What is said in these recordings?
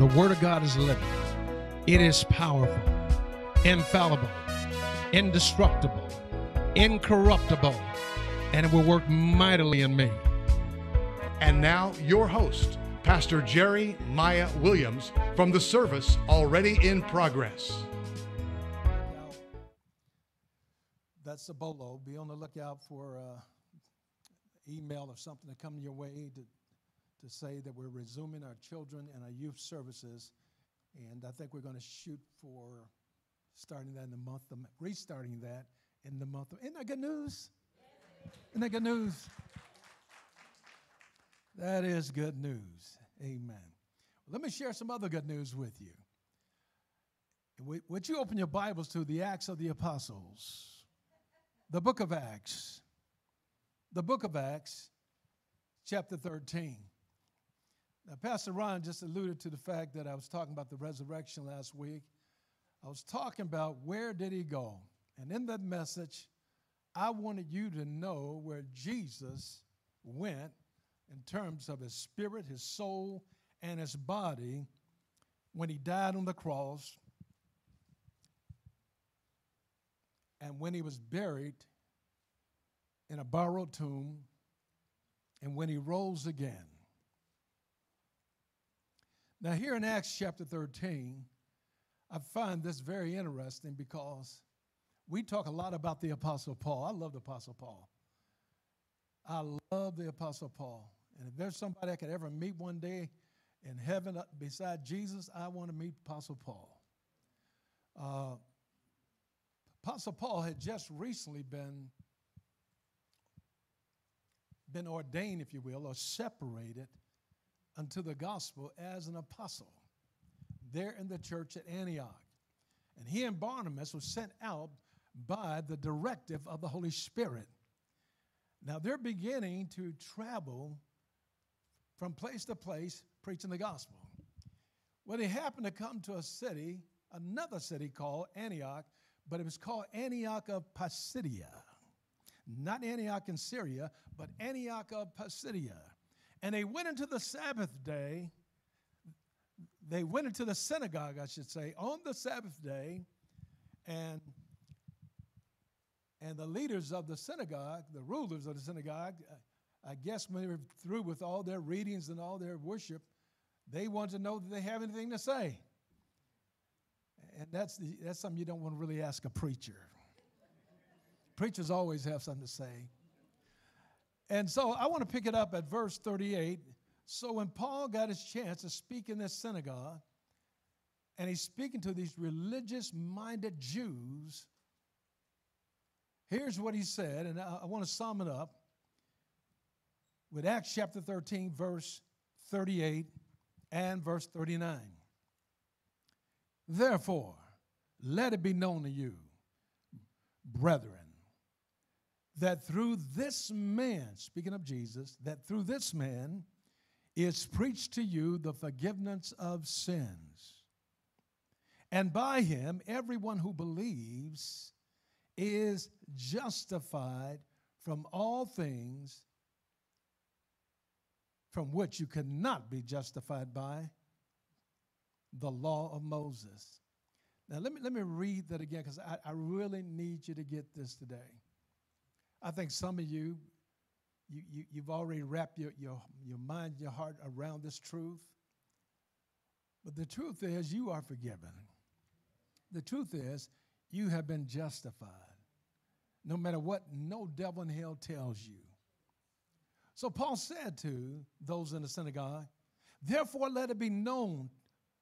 The Word of God is living. It is powerful, infallible, indestructible, incorruptible, and it will work mightily in me. And now, your host, Pastor Jerry Miah Williams, from the service already in progress. That's the bolo. Be on the lookout for email or something to come your way to say that we're resuming our children and our youth services. And I think we're going to shoot for starting that in the month of restarting that in the month of. Isn't that good news? Isn't that good news? That is good news. Amen. Let me share some other good news with you. Would you open your Bibles to the Acts of the Apostles? The book of Acts. The book of Acts, chapter 13. Now, Pastor Ron just alluded to the fact that I was talking about the resurrection last week. I was talking about where did he go? And in that message, I wanted you to know where Jesus went in terms of his spirit, his soul, and his body when he died on the cross and when he was buried in a borrowed tomb and when he rose again. Now here in Acts chapter 13, I find this very interesting because we talk a lot about the Apostle Paul. I love the Apostle Paul. I love the Apostle Paul. And if there's somebody I could ever meet one day in heaven beside Jesus, I want to meet Apostle Paul. Apostle Paul had just recently been ordained, if you will, or separated unto the gospel as an apostle there in the church at Antioch. And he and Barnabas were sent out by the directive of the Holy Spirit. Now they're beginning to travel from place to place preaching the gospel. Well, they happened to come to a city, another city called Antioch, but it was called Antioch of Pisidia. Not Antioch in Syria, but Antioch of Pisidia. And they went into the Sabbath day. They went into the synagogue, I should say, on the Sabbath day, and the leaders of the synagogue, the rulers of the synagogue, I guess when they were through with all their readings and all their worship, they wanted to know that they have anything to say. And that's something you don't want to really ask a preacher. Preachers always have something to say. And so I want to pick it up at verse 38. So when Paul got his chance to speak in this synagogue, and he's speaking to these religious-minded Jews, here's what he said, and I want to sum it up with Acts chapter 13, verse 38 and verse 39. Therefore, let it be known to you, brethren, that through this man, speaking of Jesus, that through this man is preached to you the forgiveness of sins. And by him, everyone who believes is justified from all things from which you could not be justified by the law of Moses. Now, let me read that again because I really need you to get this today. I think some of you've already wrapped your mind, your heart around this truth. But the truth is you are forgiven. The truth is you have been justified. No matter what, no devil in hell tells you. So Paul said to those in the synagogue, therefore let it be known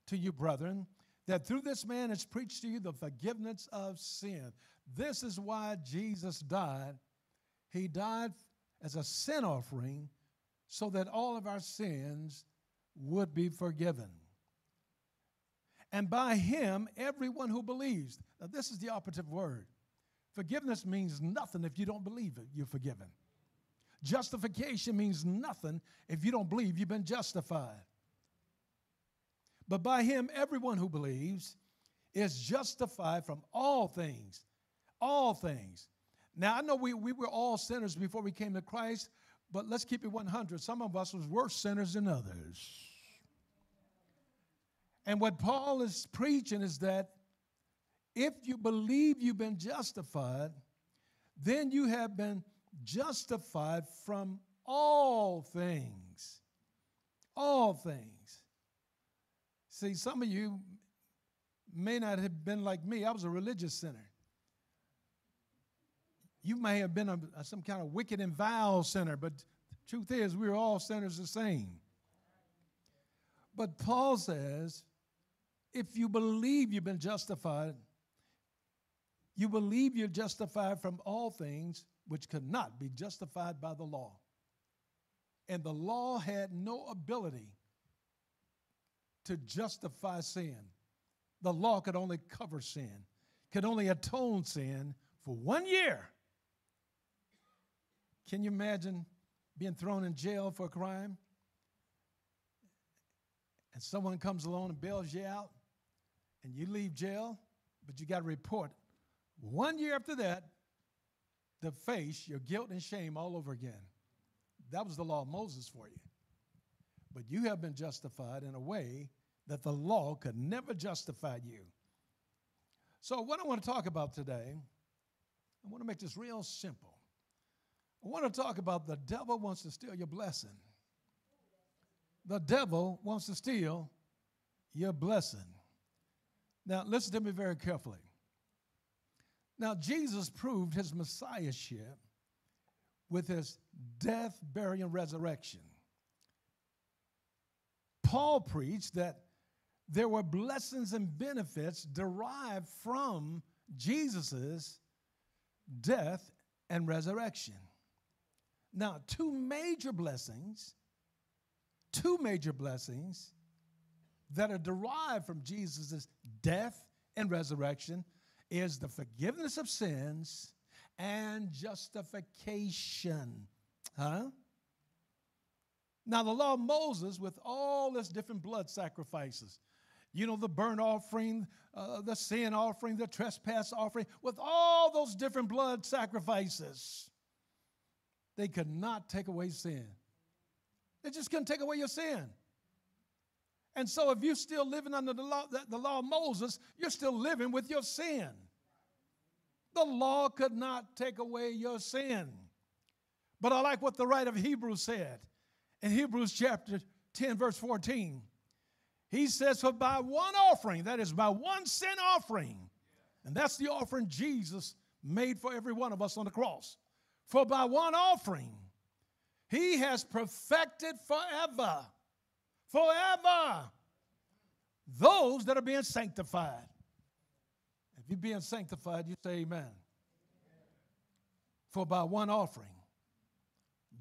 to you, brethren, that through this man is preached to you the forgiveness of sin. This is why Jesus died. He died as a sin offering so that all of our sins would be forgiven. And by him, everyone who believes. Now, this is the operative word. Forgiveness means nothing if you don't believe it, you're forgiven. Justification means nothing if you don't believe you've been justified. But by him, everyone who believes is justified from all things. All things. Now, I know we were all sinners before we came to Christ, but let's keep it 100. Some of us was worse sinners than others. And what Paul is preaching is that if you believe you've been justified, then you have been justified from all things. All things. See, some of you may not have been like me. I was a religious sinner. You may have been some kind of wicked and vile sinner, but the truth is we're all sinners the same. But Paul says, if you believe you've been justified, you believe you're justified from all things which could not be justified by the law. And the law had no ability to justify sin. The law could only cover sin, could only atone sin for 1 year. Can you imagine being thrown in jail for a crime? And someone comes along and bails you out, and you leave jail, but you got to report 1 year after that to face your guilt and shame all over again. That was the law of Moses for you. But you have been justified in a way that the law could never justify you. So what I want to talk about today, I want to make this real simple. I want to talk about the devil wants to steal your blessing. The devil wants to steal your blessing. Now, listen to me very carefully. Now, Jesus proved his messiahship with his death, burial, and resurrection. Paul preached that there were blessings and benefits derived from Jesus' death and resurrection. Now, two major blessings that are derived from Jesus' death and resurrection is the forgiveness of sins and justification. Now, the law of Moses, with all its different blood sacrifices, you know, the burnt offering, the sin offering, the trespass offering, with all those different blood sacrifices, they could not take away sin. They just couldn't take away your sin. And so if you're still living under the law of Moses, you're still living with your sin. The law could not take away your sin. But I like what the writer of Hebrews said in Hebrews chapter 10, verse 14. He says, for by one offering, that is by one sin offering, and that's the offering Jesus made for every one of us on the cross. For by one offering, he has perfected forever, those that are being sanctified. If you're being sanctified, you say amen. Amen. For by one offering,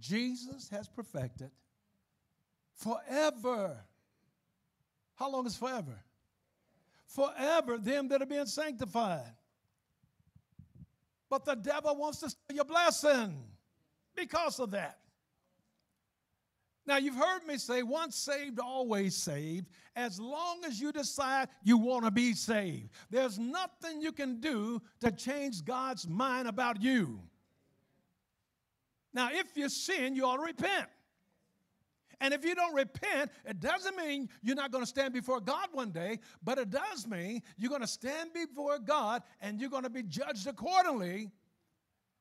Jesus has perfected forever. How long is forever? Forever, them that are being sanctified. But the devil wants to steal your blessing because of that. Now, you've heard me say, once saved, always saved, as long as you decide you want to be saved. There's nothing you can do to change God's mind about you. Now, if you sin, you ought to repent. And if you don't repent, it doesn't mean you're not going to stand before God one day, but it does mean you're going to stand before God and you're going to be judged accordingly,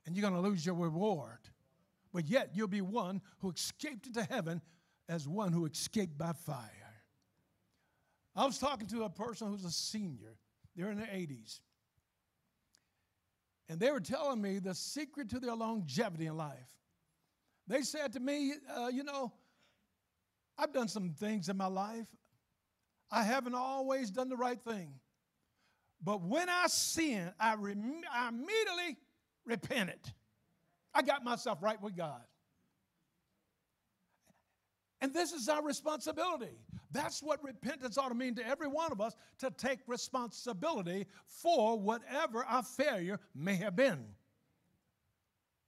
and you're going to lose your reward. But yet you'll be one who escaped into heaven as one who escaped by fire. I was talking to a person who's a senior. They're in their 80s. And they were telling me the secret to their longevity in life. They said to me, you know, I've done some things in my life. I haven't always done the right thing. But when I sin, I immediately repented. I got myself right with God. And this is our responsibility. That's what repentance ought to mean to every one of us, to take responsibility for whatever our failure may have been.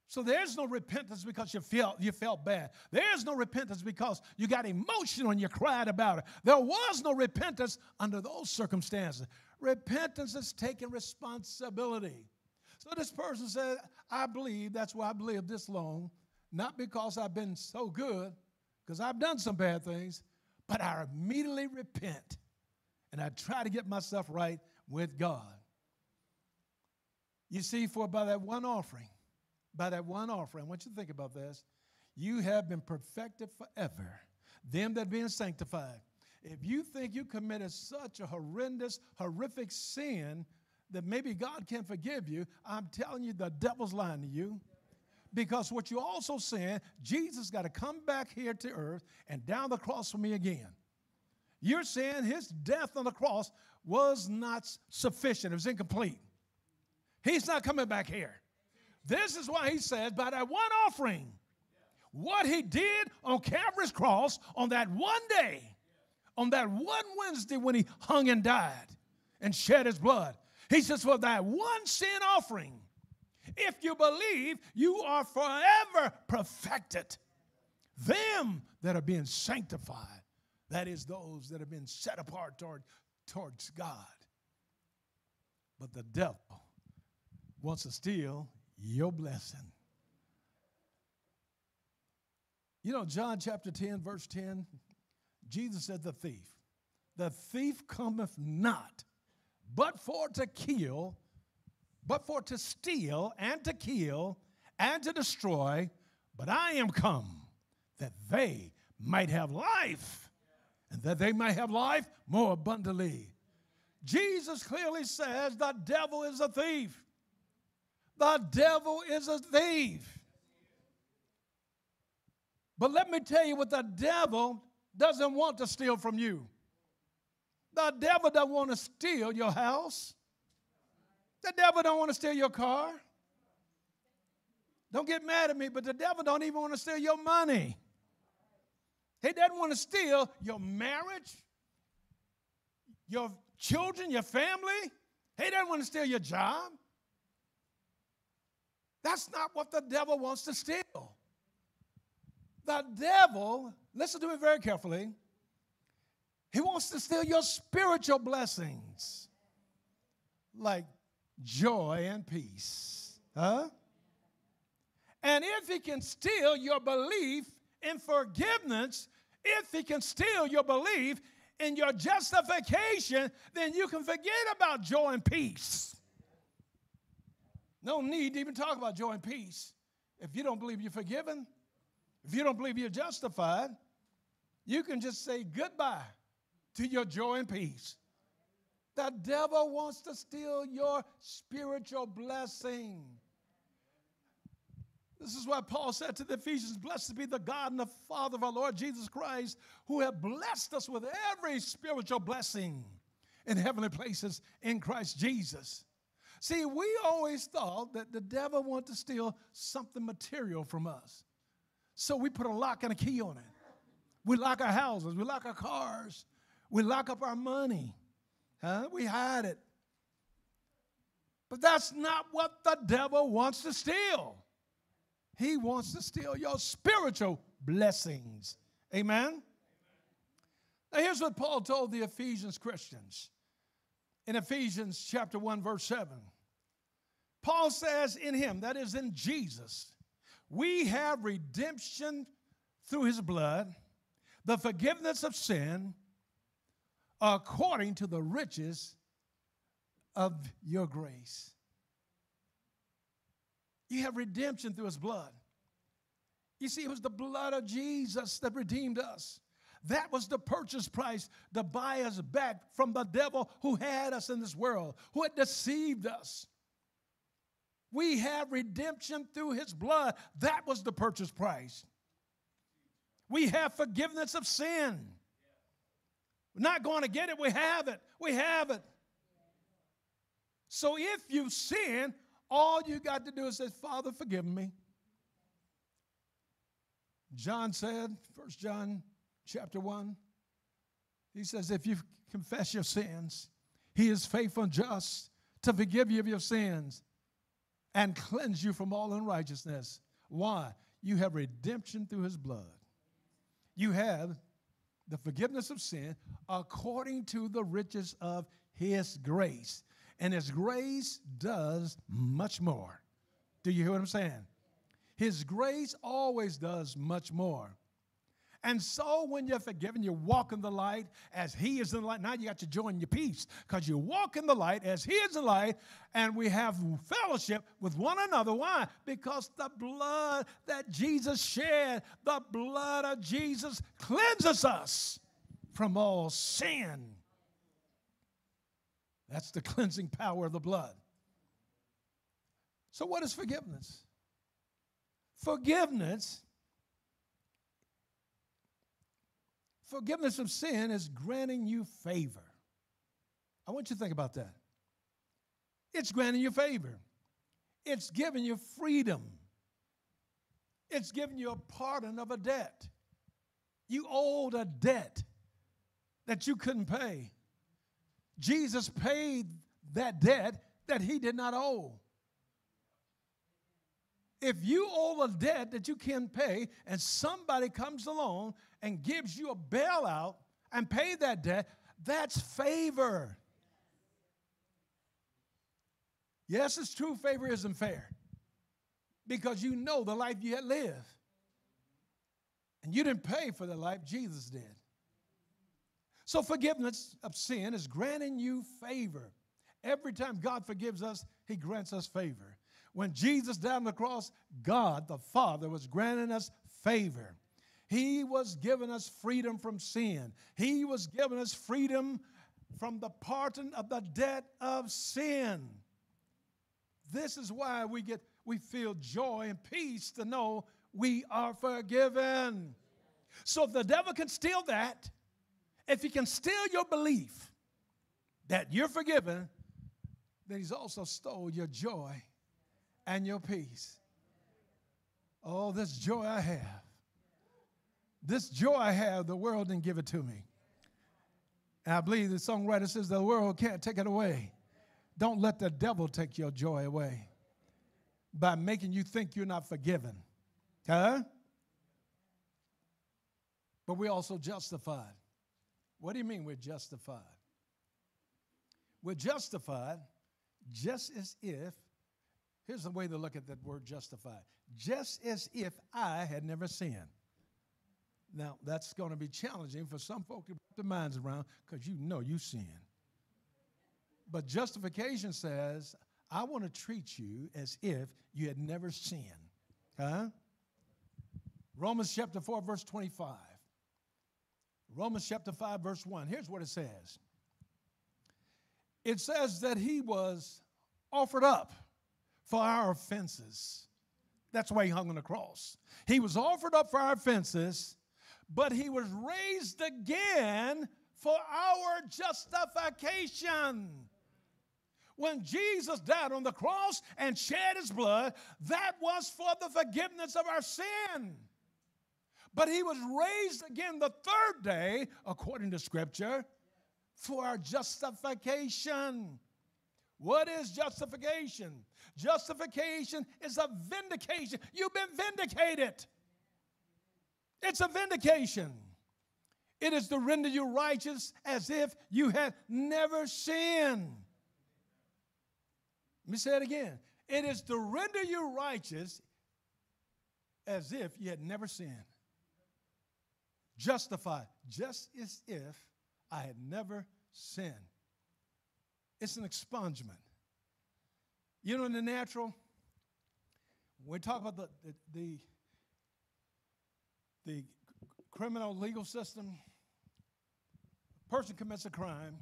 So there's no repentance because you felt bad. There's no repentance because you got emotional and you cried about it. There was no repentance under those circumstances. Repentance is taking responsibility. So this person said, I believe, that's why I've lived this long, not because I've been so good, because I've done some bad things, but I immediately repent. and I try to get myself right with God. You see, for by that one offering, I want you to think about this, you have been perfected forever, them that being sanctified. If you think you committed such a horrendous, horrific sin that maybe God can't forgive you, I'm telling you, the devil's lying to you. Because what you also saying, Jesus got to come back here to earth and down the cross for me again. You're saying his death on the cross was not sufficient. It was incomplete. He's not coming back here. This is why he says, by that one offering, what he did on Calvary's cross on that one day, on that one Wednesday when he hung and died and shed his blood. He says, for that one sin offering, if you believe, you are forever perfected. Them that are being sanctified, that is those that have been set apart towards God. But the devil wants to steal your blessing. You know, John chapter 10, verse 10, Jesus said the thief cometh not, but for to steal and to kill and to destroy, but I am come that they might have life, and that they might have life more abundantly. Jesus clearly says the devil is a thief. The devil is a thief. But let me tell you what the devil doesn't want to steal from you. The devil doesn't want to steal your house. The devil don't want to steal your car. Don't get mad at me, but the devil don't even want to steal your money. He doesn't want to steal your marriage, your children, your family. He doesn't want to steal your job. That's not what the devil wants to steal. The devil, listen to me very carefully, he wants to steal your spiritual blessings, like joy and peace. Huh? And if he can steal your belief in forgiveness, if he can steal your belief in your justification, then you can forget about joy and peace. No need to even talk about joy and peace. If you don't believe you're forgiven, if you don't believe you're justified, you can just say goodbye to your joy and peace. The devil wants to steal your spiritual blessing. This is why Paul said to the Ephesians, blessed be the God and the Father of our Lord Jesus Christ, who have blessed us with every spiritual blessing in heavenly places in Christ Jesus. See, we always thought that the devil wanted to steal something material from us. So we put a lock and a key on it. We lock our houses. We lock our cars. We lock up our money. Huh? We hide it. But that's not what the devil wants to steal. He wants to steal your spiritual blessings. Amen? Amen. Now here's what Paul told the Ephesians Christians. In Ephesians chapter 1, verse 7. Paul says in him, that is in Jesus, we have redemption through his blood, the forgiveness of sin, according to the riches of your grace. You have redemption through his blood. You see, it was the blood of Jesus that redeemed us. That was the purchase price to buy us back from the devil who had us in this world, who had deceived us. We have redemption through his blood. That was the purchase price. We have forgiveness of sin. Not going to get it. We have it. We have it. So if you sin, all you got to do is say, Father, forgive me. John said, 1 John chapter 1, he says, if you confess your sins, he is faithful and just to forgive you of your sins and cleanse you from all unrighteousness. Why? You have redemption through his blood. You have the forgiveness of sin according to the riches of his grace. And his grace does much more. Do you hear what I'm saying? His grace always does much more. And so when you're forgiven, you walk in the light as he is in the light. Now you got your joy and your peace because you walk in the light as he is the light, and we have fellowship with one another. Why? Because the blood that Jesus shed, the blood of Jesus cleanses us from all sin. That's the cleansing power of the blood. So what is forgiveness? Forgiveness of sin is granting you favor. I want you to think about that. It's granting you favor. It's giving you freedom. It's giving you a pardon of a debt. You owed a debt that you couldn't pay. Jesus paid that debt that he did not owe. If you owe a debt that you can't pay and somebody comes along and gives you a bailout and pay that debt, that's favor. Yes, it's true, favor isn't fair because you know the life you had lived. And you didn't pay for the life Jesus did. So forgiveness of sin is granting you favor. Every time God forgives us, he grants us favor. When Jesus died on the cross, God the Father was granting us favor. He was giving us freedom from sin. He was giving us freedom from the pardon of the debt of sin. This is why we feel joy and peace to know we are forgiven. So if the devil can steal that, if he can steal your belief that you're forgiven, then he's also stole your joy and your peace. Oh, this joy I have. This joy I have, the world didn't give it to me. And I believe the songwriter says the world can't take it away. Don't let the devil take your joy away by making you think you're not forgiven. Huh? But we're also justified. What do you mean we're justified? We're justified just as if, here's the way to look at that word justified, just as if I had never sinned. Now, that's going to be challenging for some folk to put their minds around because you know you sin. But justification says, I want to treat you as if you had never sinned. Huh? Romans chapter 4, verse 25. Romans chapter 5, verse 1. Here's what it says. It says that he was offered up for our offenses. That's why he hung on the cross. He was offered up for our offenses, but he was raised again for our justification. When Jesus died on the cross and shed his blood, that was for the forgiveness of our sin. But he was raised again the third day, according to Scripture, for our justification. What is justification? Justification is a vindication. You've been vindicated. It's a vindication. It is to render you righteous as if you had never sinned. Let me say it again. It is to render you righteous as if you had never sinned. Justified, just as if I had never sinned. It's an expungement. You know, in the natural, when we talk about the criminal legal system, a person commits a crime,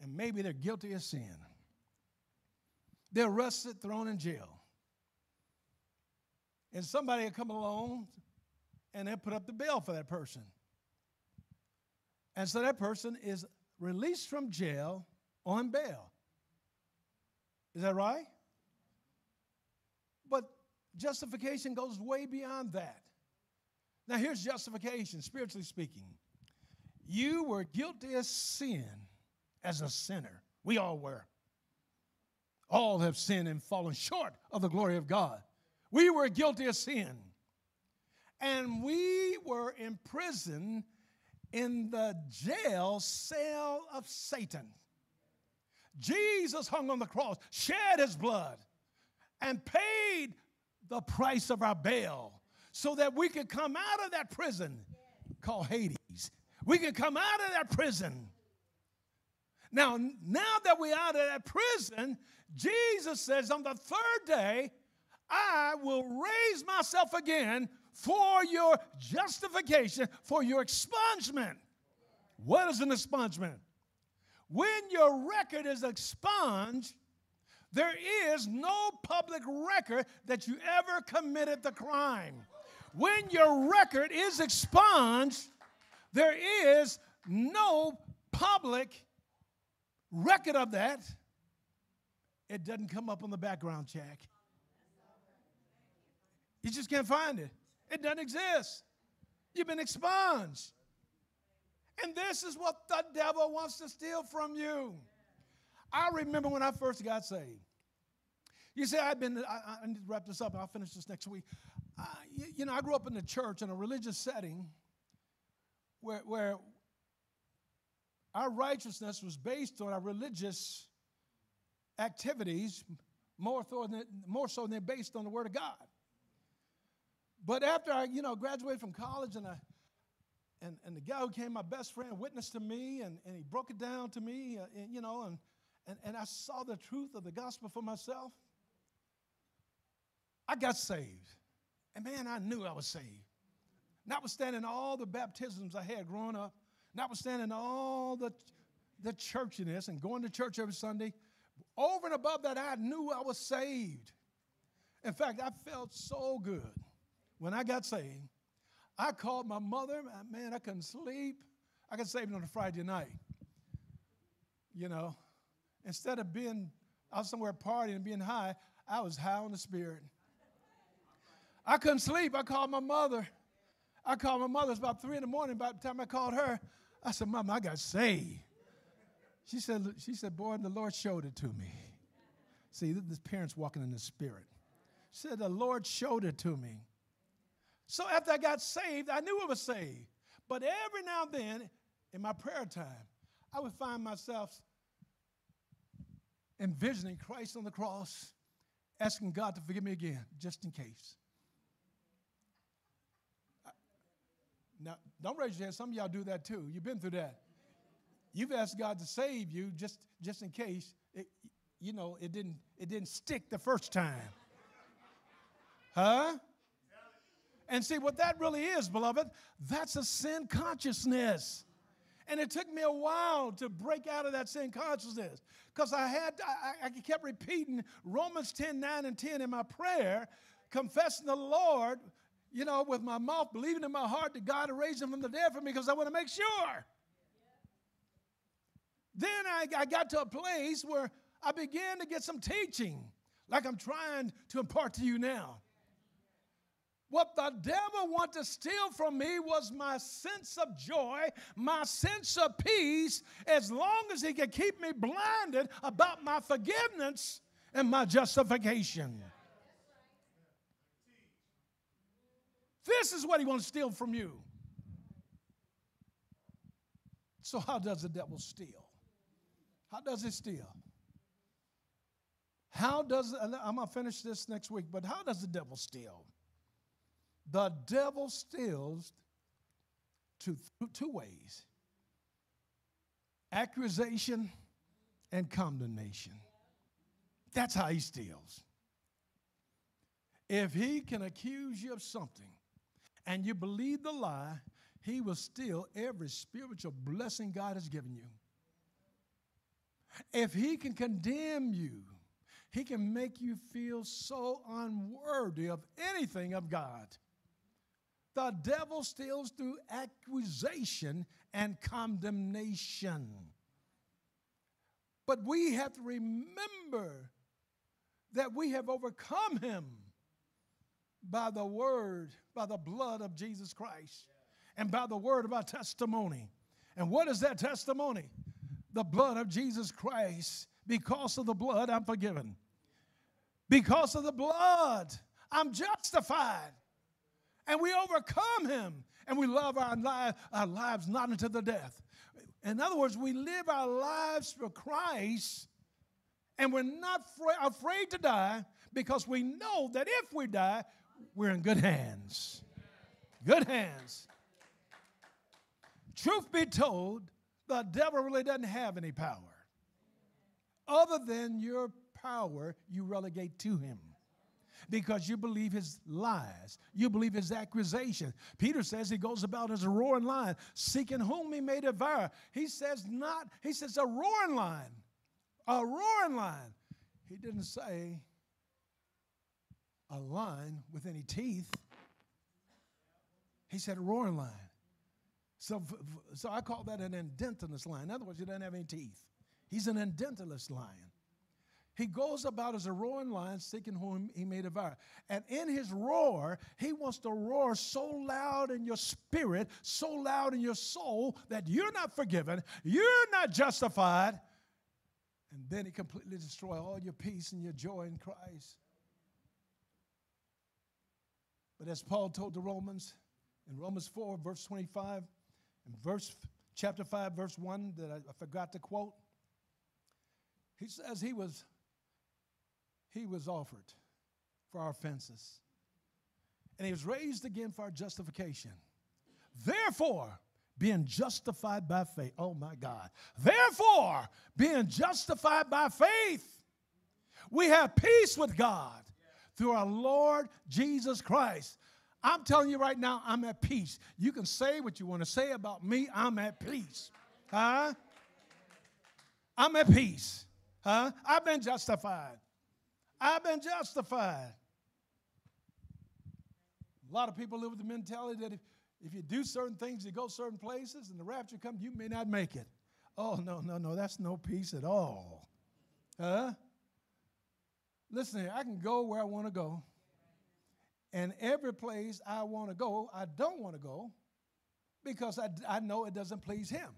and maybe they're guilty of sin. They're arrested, thrown in jail. And somebody will come along, and they'll put up the bail for that person. And so that person is released from jail on bail. Is that right? But justification goes way beyond that. Now, here's justification, spiritually speaking. You were guilty of sin as a sinner. We all were. All have sinned and fallen short of the glory of God. We were guilty of sin. And we were imprisoned in the jail cell of Satan. Jesus hung on the cross, shed his blood, and paid the price of our bail so that we could come out of that prison called Hades. We could come out of that prison. Now that we're out of that prison, Jesus says, on the third day, I will raise myself again for your justification, for your expungement. What is an expungement? When your record is expunged, there is no public record that you ever committed the crime. When your record is expunged, there is no public record of that. It doesn't come up on the background check. You just can't find it. It doesn't exist. You've been expunged. And this is what the devil wants to steal from you. I remember when I first got saved. You see, I need to wrap this up. I'll finish this next week. I grew up in the church in a religious setting where our righteousness was based on our religious activities more so than they're based on the Word of God. But after I, graduated from college and the guy who became my best friend witnessed to me, and he broke it down to me, and I saw the truth of the gospel for myself. I got saved. And, man, I knew I was saved. Notwithstanding all the baptisms I had growing up, notwithstanding all the churchiness and going to church every Sunday, over and above that, I knew I was saved. In fact, I felt so good when I got saved. I called my mother. Man, I couldn't sleep. I got saved on a Friday night. Instead of being out somewhere partying and being high, I was high on the Spirit. I couldn't sleep. I called my mother. It was about 3 in the morning. By the time I called her, I said, "Mama, I got saved." She said, "Boy, the Lord showed it to me." See, this parent's walking in the Spirit. She said, "The Lord showed it to me." So after I got saved, I knew I was saved. But every now and then, in my prayer time, I would find myself envisioning Christ on the cross, asking God to forgive me again, just in case. Now, don't raise your hand. Some of y'all do that too. You've been through that. You've asked God to save you just in case it didn't stick the first time. Huh? And see, what that really is, beloved, that's a sin consciousness. And it took me a while to break out of that sin consciousness because I kept repeating Romans 10:9 and 10 in my prayer, confessing the Lord, with my mouth, believing in my heart that God had raised him from the dead for me because I want to make sure. Then I got to a place where I began to get some teaching like I'm trying to impart to you now. What the devil wanted to steal from me was my sense of joy, my sense of peace, as long as he could keep me blinded about my forgiveness and my justification. This is what he wants to steal from you. So how does the devil steal? How does he steal? I'm going to finish this next week, but how does the devil steal? The devil steals two ways: accusation and condemnation. That's how he steals. If he can accuse you of something and you believe the lie, he will steal every spiritual blessing God has given you. If he can condemn you, he can make you feel so unworthy of anything of God. The devil steals through accusation and condemnation. But we have to remember that we have overcome him by the word, by the blood of Jesus Christ, and by the word of our testimony. And what is that testimony? The blood of Jesus Christ. Because of the blood, I'm forgiven. Because of the blood, I'm justified. And we overcome him, and we love our lives not unto the death. In other words, we live our lives for Christ, and we're not afraid to die because we know that if we die, we're in good hands. Good hands. Truth be told, the devil really doesn't have any power other than your power you relegate to him, because you believe his lies. You believe his accusations. Peter says he goes about as a roaring lion, seeking whom he may devour. He says not, he says a roaring lion, a roaring lion. He didn't say a lion with any teeth. He said a roaring lion. So I call that an indentless lion. In other words, he doesn't have any teeth. He's an indentless lion. He goes about as a roaring lion, seeking whom he may devour. And in his roar, he wants to roar so loud in your spirit, so loud in your soul, that you're not forgiven, you're not justified, and then he completely destroys all your peace and your joy in Christ. But as Paul told the Romans, in Romans 4, verse 25, and chapter 5, verse 1, that I forgot to quote, he says he was offered for our offenses, and he was raised again for our justification. Therefore, being justified by faith, oh my God, therefore, being justified by faith, we have peace with God through our Lord Jesus Christ. I'm telling you right now, I'm at peace. You can say what you want to say about me. I'm at peace. Huh? I'm at peace. Huh? I've been justified. I've been justified. A lot of people live with the mentality that if you do certain things, you go certain places, and the rapture comes, you may not make it. Oh, no, no, no. That's no peace at all. Huh? Listen here. I can go where I want to go. And every place I want to go, I don't want to go because I know it doesn't please him.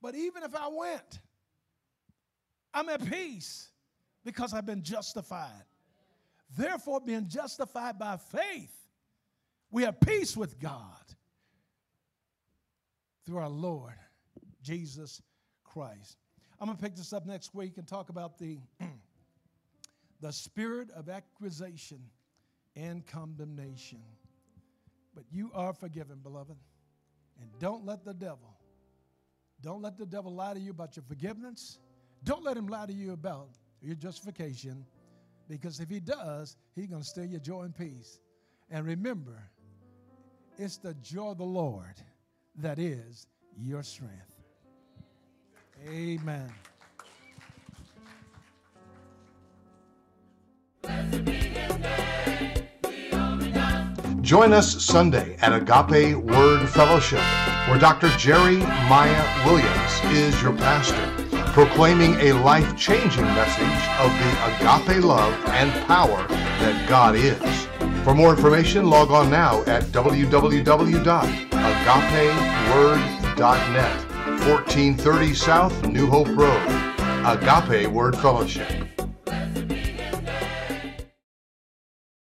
But even if I went, I'm at peace because I've been justified. Therefore, being justified by faith, we have peace with God through our Lord Jesus Christ. I'm going to pick this up next week and talk about the spirit of accusation and condemnation. But you are forgiven, beloved. And don't let the devil lie to you about your forgiveness. Don't let him lie to you about your justification, because if he does, he's going to steal your joy and peace. And remember, it's the joy of the Lord that is your strength. Amen. Join us Sunday at Agape Word Fellowship, where Dr. Jerry Miah Williams is your pastor, proclaiming a life-changing message of the agape love and power that God is. For more information, log on now at www.agapeword.net, 1430 South New Hope Road, Agape Word Fellowship.